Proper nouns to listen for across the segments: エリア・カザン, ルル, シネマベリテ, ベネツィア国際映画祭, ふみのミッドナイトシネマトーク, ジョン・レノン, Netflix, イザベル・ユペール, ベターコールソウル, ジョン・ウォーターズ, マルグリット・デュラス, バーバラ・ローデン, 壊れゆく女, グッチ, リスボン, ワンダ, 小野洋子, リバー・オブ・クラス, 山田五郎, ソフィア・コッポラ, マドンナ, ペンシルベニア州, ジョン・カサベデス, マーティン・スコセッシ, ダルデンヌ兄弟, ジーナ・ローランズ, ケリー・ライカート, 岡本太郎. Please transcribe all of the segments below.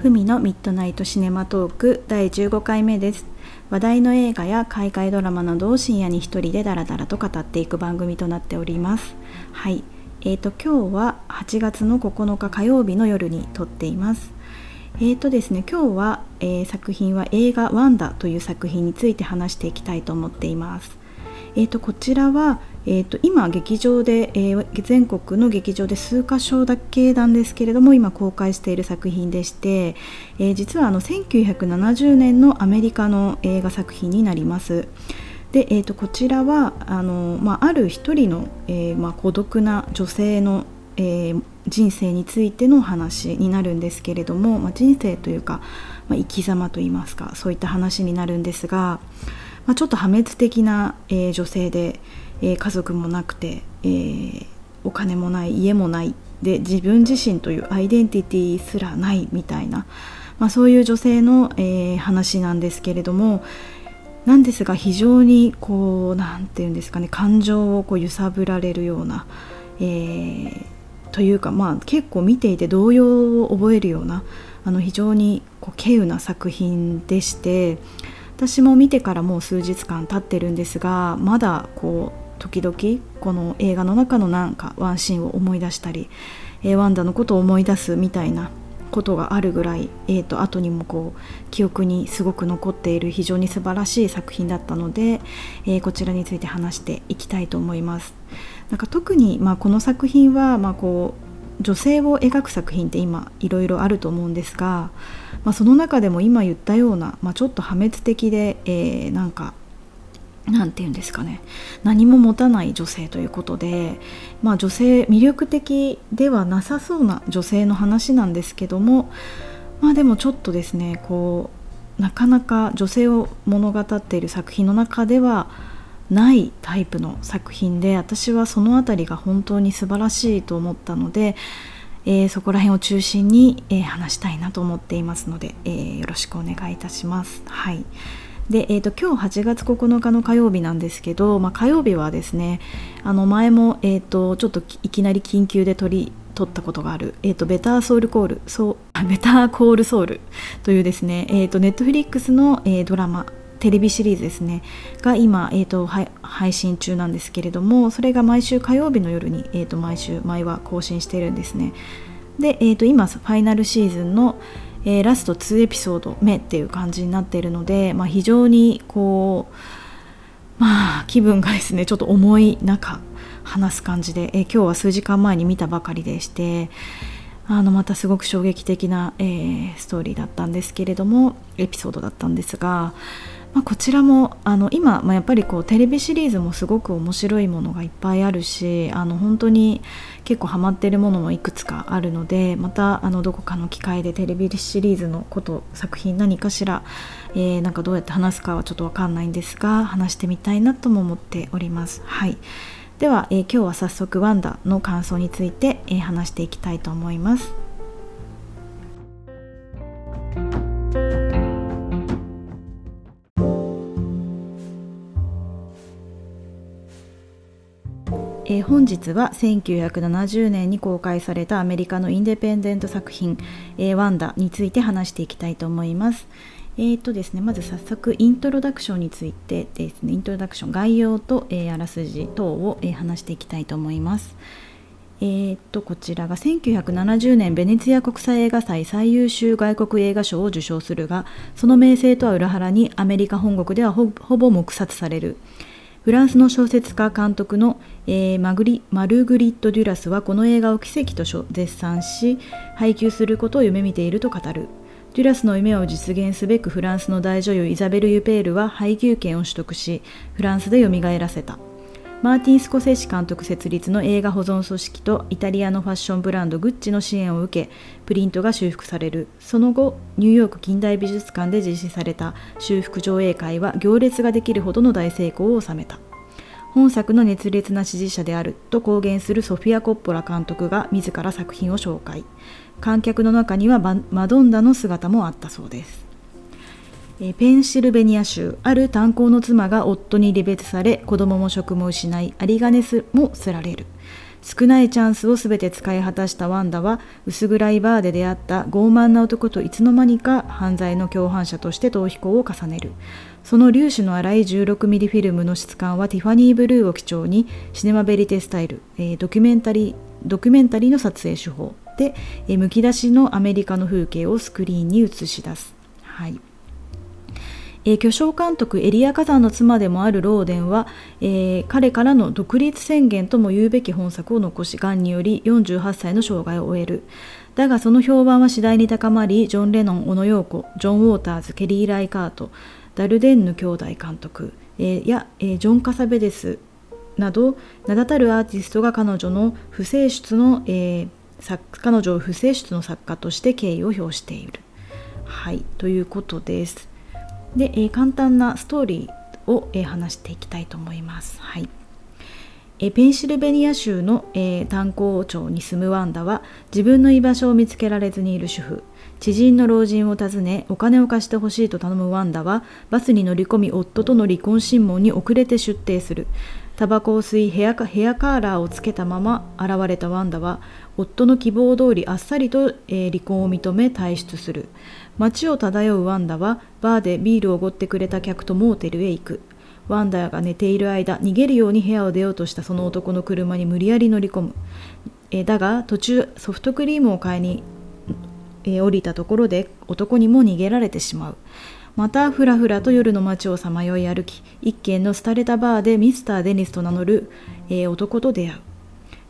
ふみのミッドナイトシネマトーク第15回目です。話題の映画や海外ドラマなどを深夜に一人でダラダラと語っていく番組となっております。はい、今日は8月の9日火曜日の夜に撮っています。今日は、作品は映画ワンダという作品について話していきたいと思っています。こちらは、今劇場で、全国の劇場で数か所だけなんですけれども今公開している作品でして、実は1970年のアメリカの映画作品になります。で、こちらはある一人の、孤独な女性の、人生についての話になるんですけれども、人生というか、生き様といいますかそういった話になるんですが、ちょっと破滅的な、女性で、家族もなくて、お金もない家もないで自分自身というアイデンティティすらないみたいな、そういう女性の、話なんですけれども、なんですが非常にこうなんていうんですかね、感情を揺さぶられるような、というか、結構見ていて動揺を覚えるような非常に稀有な作品でして、私も見てからもう数日間経ってるんですが、まだ時々この映画の中のなんかワンシーンを思い出したり、ワンダのことを思い出すみたいなことがあるぐらい、後にも記憶にすごく残っている非常に素晴らしい作品だったので、こちらについて話していきたいと思います。なんか特に、この作品は、女性を描く作品って今いろいろあると思うんですが、その中でも今言ったような、ちょっと破滅的で、なんかなんていうんですかね、何も持たない女性ということで、女性魅力的ではなさそうな女性の話なんですけども、でもちょっとですねなかなか女性を物語っている作品の中ではないタイプの作品で、私はそのあたりが本当に素晴らしいと思ったので、そこら辺を中心に、話したいなと思っていますので、よろしくお願いいたします。はい。で、今日8月9日の火曜日なんですけど、火曜日はですね、前も、ちょっといきなり緊急で撮ったことがある、ベターコールソウルというですね、Netflix の、ドラマテレビシリーズですねが今、配信中なんですけれども、それが毎週火曜日の夜に、毎話更新してるんですね。で、今ファイナルシーズンの、ラスト2エピソード目っていう感じになっているので、非常に気分がですねちょっと重い中話す感じで、今日は数時間前に見たばかりでして、またすごく衝撃的な、ストーリーだったんですけれども、エピソードだったんですが、こちらも今、やっぱりテレビシリーズもすごく面白いものがいっぱいあるし、本当に結構ハマってるものもいくつかあるので、またどこかの機会でテレビシリーズのこと作品何かしら、なんかどうやって話すかはちょっと分かんないんですが話してみたいなとも思っております。はい、では、今日は早速ワンダの感想について、話していきたいと思います。本日は1970年に公開されたアメリカのインデペンデント作品、ワンダについて話していきたいと思います。ですね、まず早速イントロダクションについてですね、イントロダクション概要と、あらすじ等を、話していきたいと思います。こちらが1970年ベネツィア国際映画祭最優秀外国映画賞を受賞するが、その名声とは裏腹にアメリカ本国ではほぼ黙殺される。フランスの小説家監督の、マルグリット・デュラスはこの映画を奇跡と絶賛し、配給することを夢見ていると語る。デュラスの夢を実現すべくフランスの大女優イザベル・ユペールは配給権を取得し、フランスで蘇らせた。マーティン・スコセッシ監督設立の映画保存組織とイタリアのファッションブランドグッチの支援を受け、プリントが修復される。その後、ニューヨーク近代美術館で実施された修復上映会は行列ができるほどの大成功を収めた。本作の熱烈な支持者であると公言するソフィア・コッポラ監督が自ら作品を紹介。観客の中にはマドンナの姿もあったそうです。ペンシルベニア州、ある炭鉱の妻が夫に離別され、子供も職も失い、有り金もすられる。少ないチャンスをすべて使い果たしたワンダは、薄暗いバーで出会った傲慢な男といつの間にか犯罪の共犯者として逃避行を重ねる。その粒子の粗い 16mm フィルムの質感はティファニーブルーを基調に、シネマベリテスタイル、ドキュメンタリーの撮影手法で、むき出しのアメリカの風景をスクリーンに映し出す。はい。巨匠監督エリア・カザンの妻でもあるローデンは、彼からの独立宣言とも言うべき本作を残し、がんにより48歳の生涯を終える。だがその評判は次第に高まり、ジョン・レノン、小野洋子、ジョン・ウォーターズ、ケリー・ライカート、ダルデンヌ兄弟監督、ジョン・カサベデスなど名だたるアーティストが彼女を不正出の作家として敬意を表している、はい、ということです。で、簡単なストーリーを、話していきたいと思います。はい。ペンシルベニア州の、炭鉱町に住むワンダは、自分の居場所を見つけられずにいる主婦。知人の老人を訪ね、お金を貸してほしいと頼むワンダは、バスに乗り込み夫との離婚審問に遅れて出廷する。タバコを吸いヘアカーラーをつけたまま現れたワンダは、夫の希望通りあっさりと、離婚を認め退出する。街を漂うワンダは、バーでビールをおごってくれた客とモーテルへ行く。ワンダが寝ている間、逃げるように部屋を出ようとしたその男の車に無理やり乗り込む。だが途中ソフトクリームを買いに、降りたところで男にも逃げられてしまう。またふらふらと夜の街をさまよい歩き、一軒の廃れたバーでミスター・デニスと名乗る、男と出会う。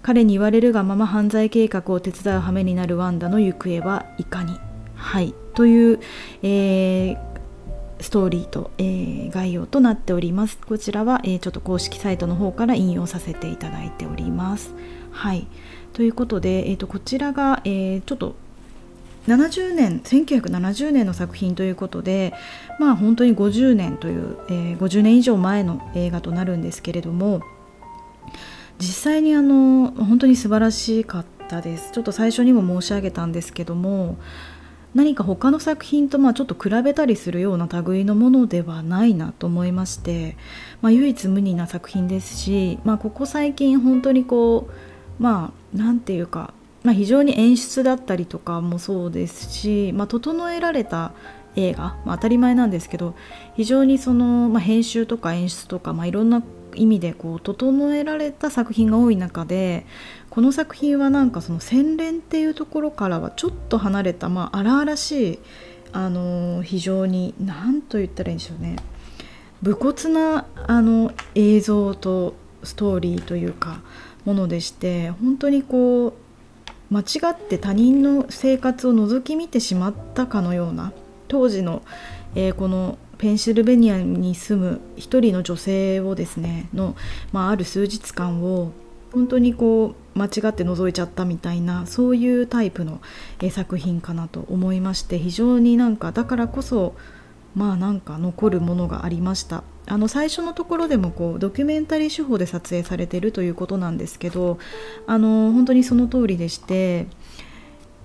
彼に言われるがまま犯罪計画を手伝う羽目になるワンダの行方はいかに。はい、という、ストーリーと、概要となっております。こちらは、ちょっと公式サイトの方から引用させていただいております。はい、ということで、こちらが、ちょっと1970年の作品ということで、まあ本当に50年という、50年以上前の映画となるんですけれども、実際に本当に素晴らしかったです。ちょっと最初にも申し上げたんですけども、何か他の作品とちょっと比べたりするような類のものではないなと思いまして、唯一無二な作品ですし、ここ最近本当になんていうか、非常に演出だったりとかもそうですし、整えられた映画、当たり前なんですけど、非常にその、編集とか演出とか、いろんな意味で整えられた作品が多い中で、この作品はなんかその洗練っていうところからはちょっと離れた、荒々しい、非常に何と言ったらいいんでしょうね、武骨な映像とストーリーというかものでして、本当に間違って他人の生活を覗き見てしまったかのような、当時の、このペンシルベニアに住む一人の女性をですねの、ある数日間を本当に間違って覗いちゃったみたいな、そういうタイプの、作品かなと思いまして、非常になんかだからこそなんか残るものがありました。最初のところでもドキュメンタリー手法で撮影されているということなんですけど、本当にその通りでして、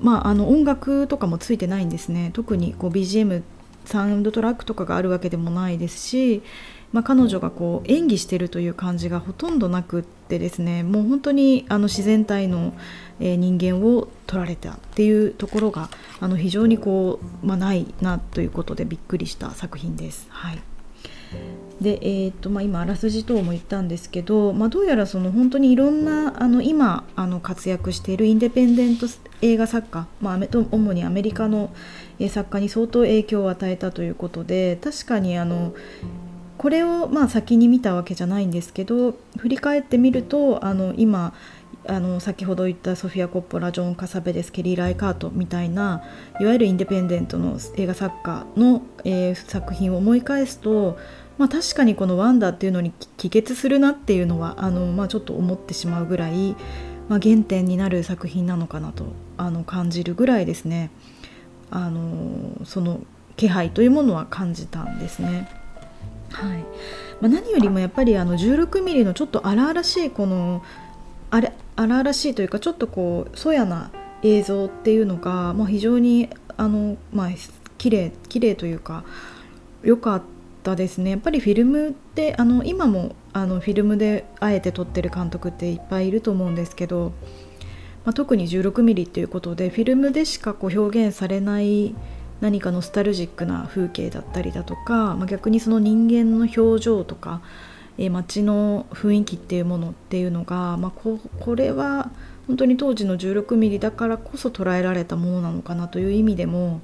音楽とかもついてないんですね。特にBGM サウンドトラックとかがあるわけでもないですし、彼女が演技しているという感じがほとんどなくってですね、もう本当に自然体の人間を撮られたっていうところが非常にないなということでびっくりした作品です。はい。で今あらすじ等も言ったんですけど、どうやらその本当にいろんな今活躍しているインデペンデント映画作家、主にアメリカの作家に相当影響を与えたということで、確かにこれを先に見たわけじゃないんですけど、振り返ってみると今先ほど言ったソフィア・コッポラ、ジョン・カサベデス、ケリー・ライカートみたいないわゆるインデペンデントの映画作家の、作品を思い返すと、確かにこのワンダっていうのに帰結するなっていうのはちょっと思ってしまうぐらい、原点になる作品なのかなと感じるぐらいですね、その気配というものは感じたんですね。はい。何よりもやっぱり16ミリのちょっと荒々しい荒々しいというか、ちょっとそやな映像っていうのが、非常に綺麗というか良かったったですね。やっぱりフィルムって今もフィルムであえて撮ってる監督っていっぱいいると思うんですけど、特に 16mm っていうことでフィルムでしかこう表現されない何かノスタルジックな風景だったりだとか、逆にその人間の表情とか街の雰囲気っていうものっていうのが、これは本当に当時の 16mm だからこそ捉えられたものなのかなという意味でも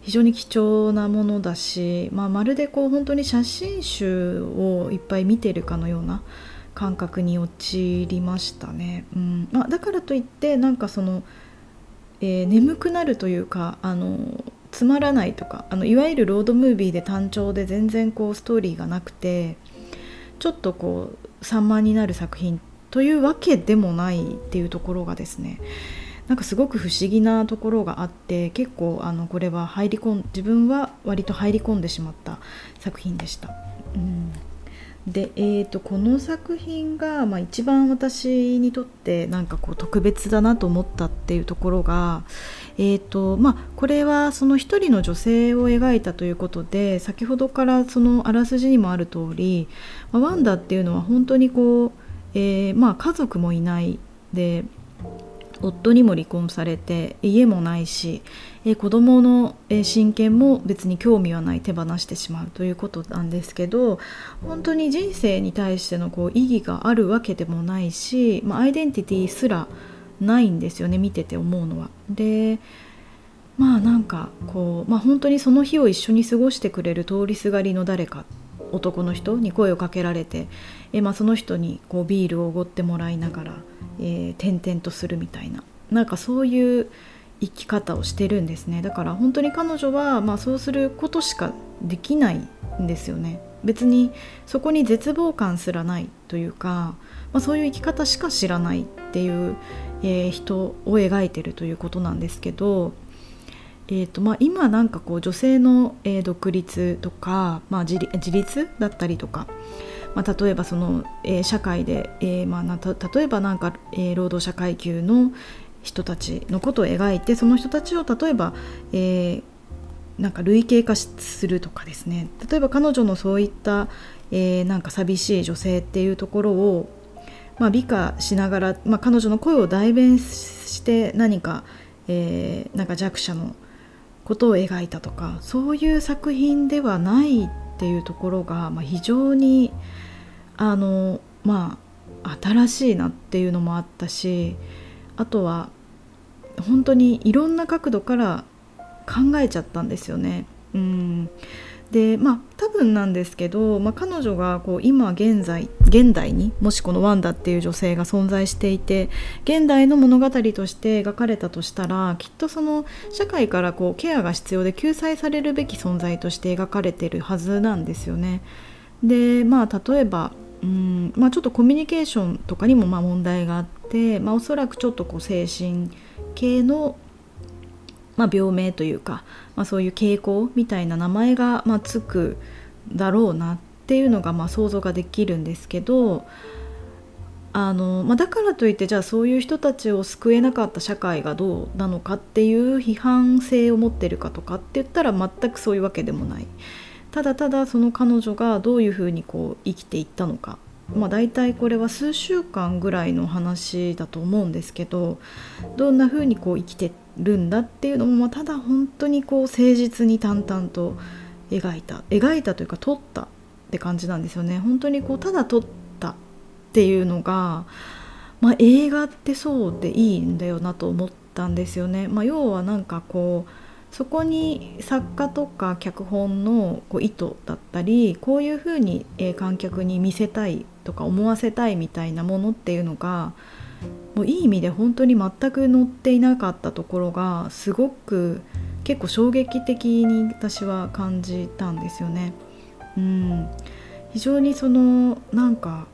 非常に貴重なものだし、まるでこう本当に写真集をいっぱい見てるかのような感覚に陥りましたね。だからといってなんかその、眠くなるというかつまらないとかいわゆるロードムービーで単調で全然こうストーリーがなくてちょっとこう散漫になる作品というわけでもないっていうところがですね、なんかすごく不思議なところがあって、結構これは自分は割と入り込んでしまった作品でした。で、この作品が、一番私にとってなんかこう特別だなと思ったっていうところが、これはその一人の女性を描いたということで、先ほどからそのあらすじにもある通り、ワンダっていうのは本当にこう、家族もいないで夫にも離婚されて家もないし、子供の親権も別に興味はない手放してしまうということなんですけど、本当に人生に対してのこう意義があるわけでもないし、アイデンティティすらないんですよね、見てて思うのは。でなんかこう、本当にその日を一緒に過ごしてくれる通りすがりの誰か男の人に声をかけられて、その人にこうビールをおごってもらいながら転々とするみたいな、なんかそういう生き方をしてるんですね。だから本当に彼女は、そうすることしかできないんですよね。別にそこに絶望感すらないというか、そういう生き方しか知らないっていう、人を描いてるということなんですけど、今なんかこう女性の独立とか、自立だったりとか、例えばその、社会で、例えばなんか、労働者階級の人たちのことを描いて、その人たちを例えば、なんか類型化するとかですね、例えば彼女のそういった、なんか寂しい女性っていうところを、美化しながら、彼女の声を代弁して何か、なんか弱者のことを描いたとか、そういう作品ではないっていうところが、非常に新しいなっていうのもあったし、あとは本当にいろんな角度から考えちゃったんですよね。で多分なんですけど、彼女がこう今現代にもしこのワンダっていう女性が存在していて現代の物語として描かれたとしたら、きっとその社会からこうケアが必要で救済されるべき存在として描かれてるはずなんですよね。で例えばちょっとコミュニケーションとかにも問題があって、おそらくちょっとこう精神系の病名というか、そういう傾向みたいな名前がつくだろうなっていうのが想像ができるんですけど、だからといってじゃあそういう人たちを救えなかった社会がどうなのかっていう批判性を持ってるかとかって言ったら全くそういうわけでもない。ただただその彼女がどういうふうにこう生きていったのか、大体これは数週間ぐらいの話だと思うんですけど、どんなふうにこう生きてるんだっていうのも、ただ本当にこう誠実に淡々と描いたというか撮ったって感じなんですよね。本当にこうただ撮ったっていうのが、映画ってそうでいいんだよなと思ったんですよね。要はなんかこうそこに作家とか脚本のこう意図だったり、こういうふうに観客に見せたいとか思わせたいみたいなものっていうのがもういい意味で本当に全く載っていなかったところがすごく結構衝撃的に私は感じたんですよね。非常にそのなんか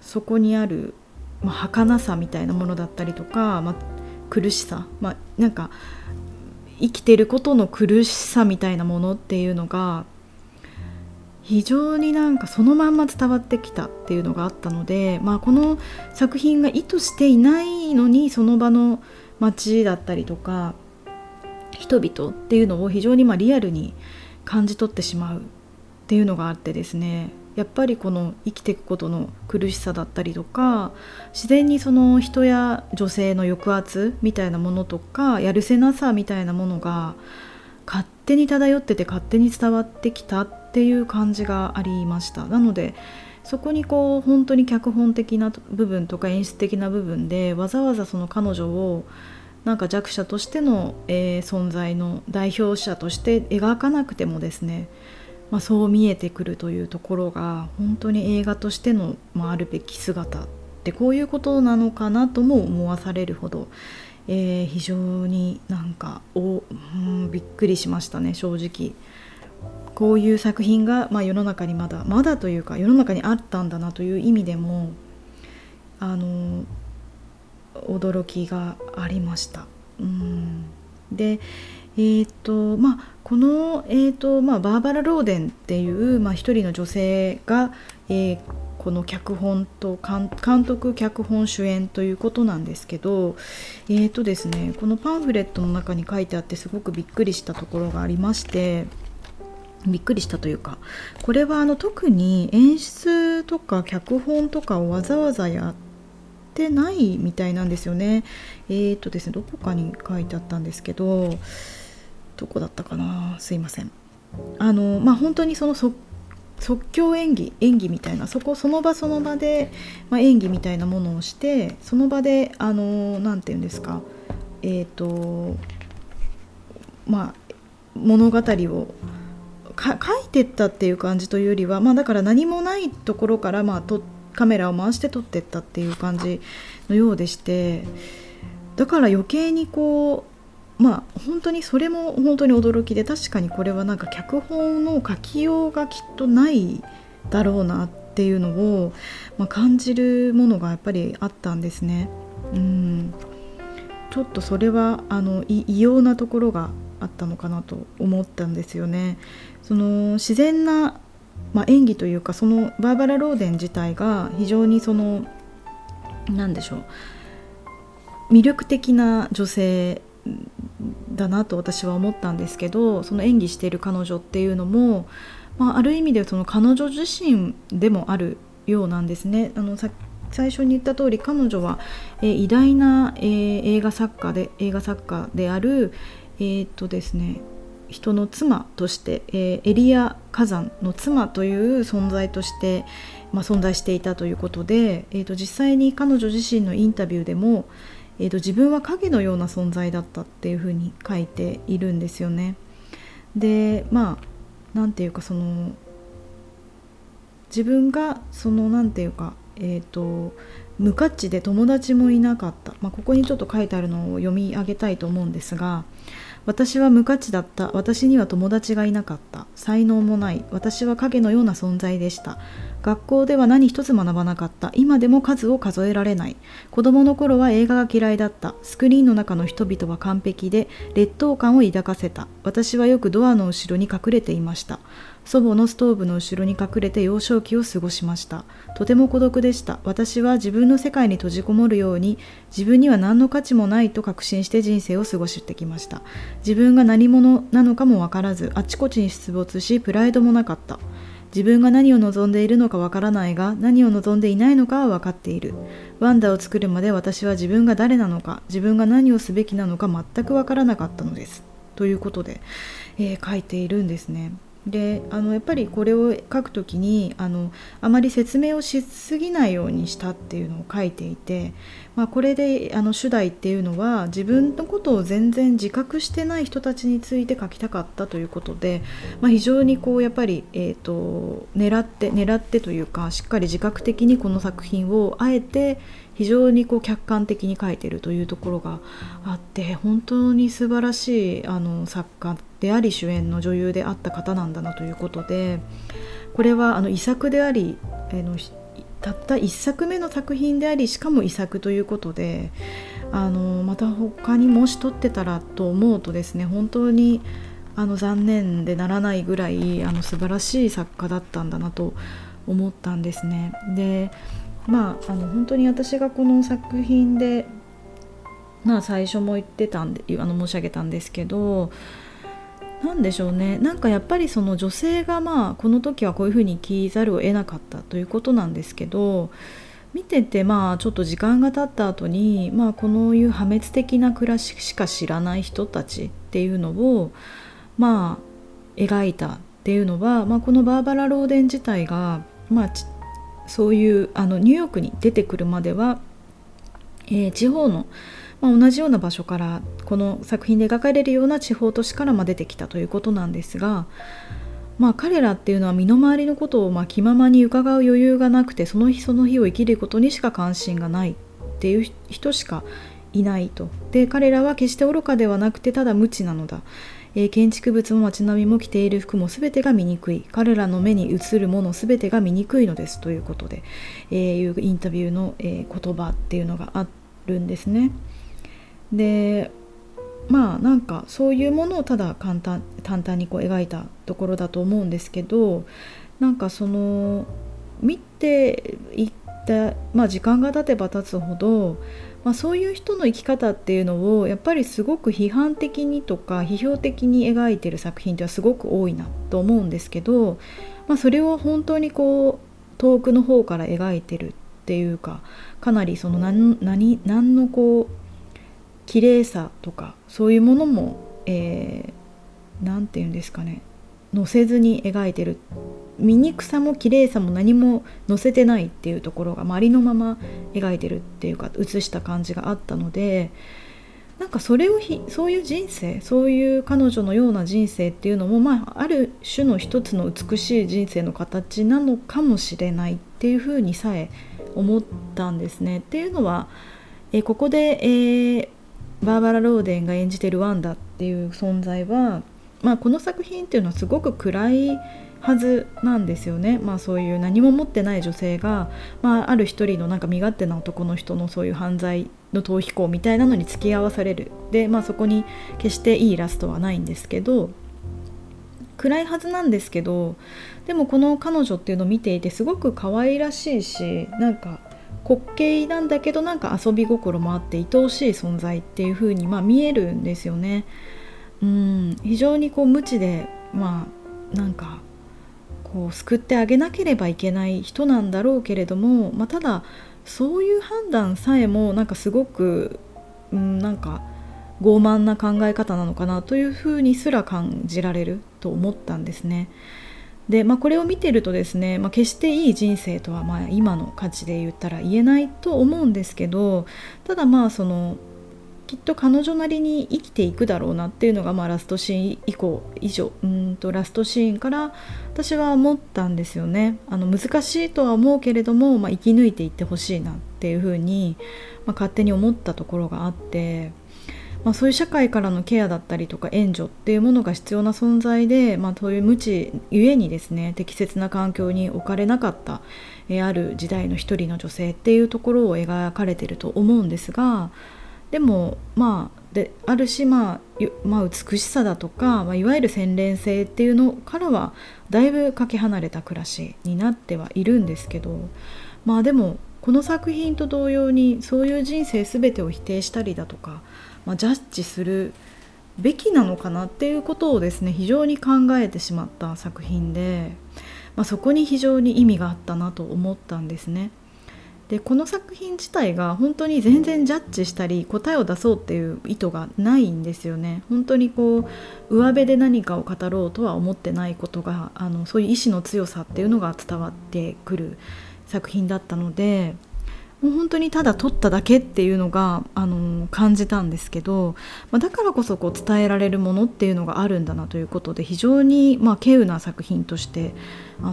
そこにある、儚さみたいなものだったりとか、苦しさ、なんか生きてることの苦しさみたいなものっていうのが非常になんかそのまんま伝わってきたっていうのがあったので、この作品が意図していないのにその場の街だったりとか人々っていうのを非常にリアルに感じ取ってしまうっっていうのがあってですね、やっぱりこの生きていくことの苦しさだったりとか、自然にその人や女性の抑圧みたいなものとか、やるせなさみたいなものが勝手に漂ってて勝手に伝わってきたっていう感じがありました。なのでそこにこう本当に脚本的な部分とか演出的な部分でわざわざその彼女をなんか弱者としての、存在の代表者として描かなくてもですね、まあ、そう見えてくるというところが本当に映画としての、あるべき姿ってこういうことなのかなとも思わされるほど、非常になんかびっくりしましたね。正直こういう作品が、世の中にまだというか世の中にあったんだなという意味でも驚きがありました。でこの、バーバラ・ローデンっていう、一人の女性が、この脚本と監督脚本主演ということなんですけど、ですね、このパンフレットの中に書いてあってすごくびっくりしたところがありまして、びっくりしたというか、これは特に演出とか脚本とかをわざわざやってないみたいなんですよね。ですね、どこかに書いてあったんですけど、どこだったかな、すいません。本当にその即興演技みたいな、その場その場で、演技みたいなものをして、その場でなんていうんですか、物語を書いてったっていう感じというよりは、だから何もないところからカメラを回して撮ってったっていう感じのようでして、だから余計にこう、本当にそれも本当に驚きで、確かにこれはなんか脚本の書きようがきっとないだろうなっていうのを、感じるものがやっぱりあったんですね。ちょっとそれは異様なところがあったのかなと思ったんですよね。その自然な演技というか、そのバーバラ・ローデン自体が非常にその何でしょう、魅力的な女性だなと私は思ったんですけど、その演技している彼女っていうのも、ある意味でその彼女自身でもあるようなんですね。最初に言った通り、彼女は、偉大な、映画作家である、ですね、人の妻として、エリア・カザンの妻という存在として、存在していたということで、実際に彼女自身のインタビューでも、自分は影のような存在だったっていうふうに書いているんですよね。で、なんていうか、その自分がそのなんていうか、無価値で友達もいなかった、ここにちょっと書いてあるのを読み上げたいと思うんですが、私は無価値だった。私には友達がいなかった。才能もない。私は影のような存在でした。学校では何一つ学ばなかった。今でも数を数えられない。子供の頃は映画が嫌いだった。スクリーンの中の人々は完璧で劣等感を抱かせた。私はよくドアの後ろに隠れていました。祖母のストーブの後ろに隠れて幼少期を過ごしました。とても孤独でした。私は自分の世界に閉じこもるように、自分には何の価値もないと確信して人生を過ごしてきました。自分が何者なのかもわからず、あちこちに出没し、プライドもなかった。自分が何を望んでいるのかわからないが、何を望んでいないのかはわかっている。ワンダを作るまで私は自分が誰なのか、自分が何をすべきなのか全くわからなかったのです、ということで、書いているんですね。で、やっぱりこれを書くときにあまり説明をしすぎないようにしたっていうのを書いていて、これで主題っていうのは自分のことを全然自覚してない人たちについて書きたかったということで、非常にこうやっぱり、狙ってというか、しっかり自覚的にこの作品をあえて非常にこう客観的に書いているというところがあって、本当に素晴らしい作家であり主演の女優であった方なんだなということで、これは遺作であり、たった1作目の作品であり、しかも遺作ということで、また他にもし撮ってたらと思うとですね、本当に残念でならないぐらい素晴らしい作家だったんだなと思ったんですね。で本当に私がこの作品で、最初も言ってたんで申し上げたんですけど、なんでしょうね、なんかやっぱりその女性がこの時はこういうふうに生きざるを得なかったということなんですけど、見ててちょっと時間が経った後にこのいう破滅的な暮らししか知らない人たちっていうのを描いたっていうのは、このバーバラ・ローデン自体がそういうニューヨークに出てくるまでは、地方の同じような場所から、この作品で描かれるような地方都市から出てきたということなんですが、彼らっていうのは身の回りのことを気ままに伺う余裕がなくて、その日その日を生きることにしか関心がないっていう人しかいないと。で、彼らは決して愚かではなくて、ただ無知なのだ。建築物も街並みも着ている服も全てが醜い。彼らの目に映るもの全てが醜いのですということで、いうインタビューの、言葉っていうのがあるんですね。でなんかそういうものをただ簡単に描いたところだと思うんですけど、なんかその見ていった、時間が経てば経つほど、そういう人の生き方っていうのをやっぱりすごく批判的にとか批評的に描いてる作品ってはすごく多いなと思うんですけど、それを本当に遠くの方から描いてるっていうか、かなりその何の綺麗さとかそういうものも、なんていうんですかね、載せずに描いてる。醜さも綺麗さも何も載せてないっていうところが、ありのまま描いてるっていうか映した感じがあったので、なんかそれをそういう人生、そういう彼女のような人生っていうのも、ある種の一つの美しい人生の形なのかもしれないっていうふうにさえ思ったんですね。っていうのは、ここで、バーバラ・ローデンが演じてるワンダっていう存在は、この作品っていうのはすごく暗いはずなんですよね。そういう何も持ってない女性が、ある一人のなんか身勝手な男の人のそういう犯罪の逃避行みたいなのに付き合わされる。で、そこに決していいラストはないんですけど、暗いはずなんですけど、でもこの彼女っていうのを見ていてすごく可愛らしいし、なんか滑稽なんだけど、なんか遊び心もあって愛おしい存在っていう風に見えるんですよね。非常に無知で、なんか救ってあげなければいけない人なんだろうけれども、ただそういう判断さえもなんかすごく、なんか傲慢な考え方なのかなという風にすら感じられると思ったんですね。で、これを見てるとですね、決していい人生とは今の価値で言ったら言えないと思うんですけど、ただそのきっと彼女なりに生きていくだろうなっていうのが、ラストシーンラストシーンから私は思ったんですよね。難しいとは思うけれども、生き抜いていってほしいなっていうふうに、勝手に思ったところがあって。そういう社会からのケアだったりとか援助っていうものが必要な存在で、そういう無知ゆえにですね、適切な環境に置かれなかった、ある時代の一人の女性っていうところを描かれてると思うんですが、でもあるし、美しさだとか、いわゆる洗練性っていうのからはだいぶかけ離れた暮らしになってはいるんですけど、でもこの作品と同様にそういう人生全てを否定したりだとか、ジャッジするべきなのかなっていうことをですね、非常に考えてしまった作品で、そこに非常に意味があったなと思ったんですね。で、この作品自体が本当に全然ジャッジしたり答えを出そうっていう意図がないんですよね。本当に上辺で何かを語ろうとは思ってないことが、そういう意志の強さっていうのが伝わってくる作品だったので、もう本当にただ撮っただけっていうのが、感じたんですけど、だからこそ伝えられるものっていうのがあるんだなということで、非常に稀有な作品として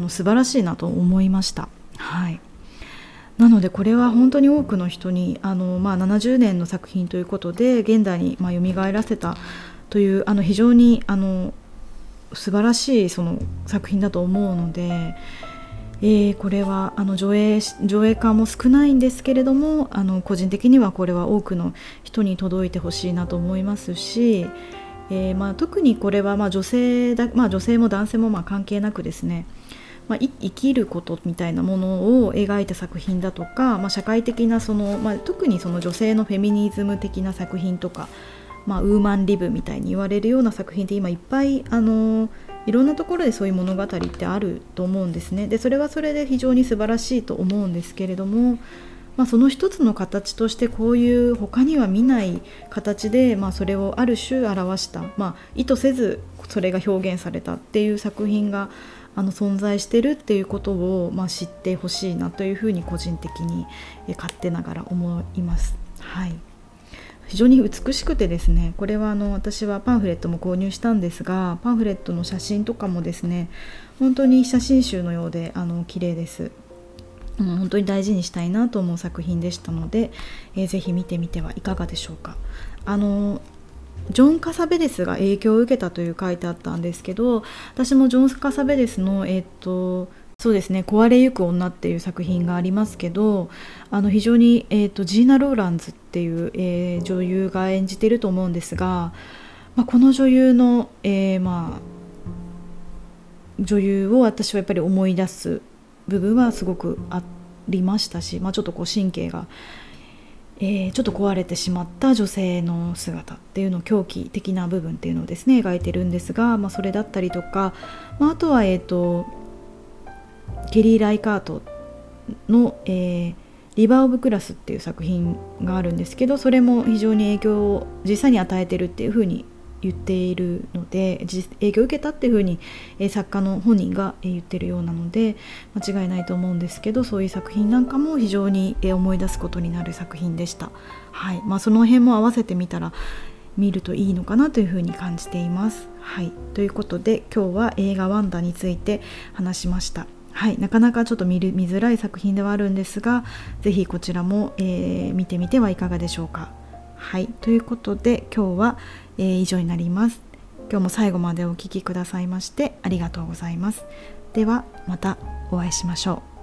素晴らしいなと思いました。はい、なのでこれは本当に多くの人に70年の作品ということで現代に蘇らせたという非常に素晴らしいその作品だと思うので。これは上映化も少ないんですけれども、個人的にはこれは多くの人に届いてほしいなと思いますし、特にこれは女性も男性も関係なくですね、生きることみたいなものを描いた作品だとか、社会的なその、特にその女性のフェミニズム的な作品とかまあ、ウーマンリブみたいに言われるような作品って今いっぱいいろんなところでそういう物語ってあると思うんですね。でそれはそれで非常に素晴らしいと思うんですけれども、まあ、その一つの形としてこういう他には見ない形で、まあ、それをある種表した、まあ、意図せずそれが表現されたっていう作品が存在してるっていうことを、まあ、知ってほしいなというふうに個人的に勝手ながら思います。はい、非常に美しくてですね、これは私はパンフレットも購入したんですが、パンフレットの写真とかもですね、本当に写真集のようで綺麗です。本当に大事にしたいなと思う作品でしたので、ぜひ見てみてはいかがでしょうか。ジョン・カサベデスが影響を受けたという書いてあったんですけど、私もジョン・カサベデスの、そうですね、壊れゆく女っていう作品がありますけど、非常に、ジーナ・ローランズっていう、女優が演じていると思うんですが、まあ、この女優の、女優を私はやっぱり思い出す部分はすごくありましたし、まあ、ちょっとこう神経が、ちょっと壊れてしまった女性の姿っていうのを狂気的な部分っていうのをですね描いてるんですが、まあ、それだったりとか、まあ、あとは、ケリー・ライカートの、リバー・オブ・クラスっていう作品があるんですけど、それも非常に影響を実際に与えてるっていうふうに言っているので、影響を受けたっていうふうに作家の本人が言ってるようなので間違いないと思うんですけど、そういう作品なんかも非常に思い出すことになる作品でした。はい、まあ、その辺も合わせてみたら見るといいのかなというふうに感じています。はい、ということで今日は映画ワンダについて話しました。はい、なかなかちょっと見づらい作品ではあるんですが、ぜひこちらも、見てみてはいかがでしょうか。はい、ということで今日は、以上になります。今日も最後までお聞きくださいましてありがとうございます。ではまたお会いしましょう。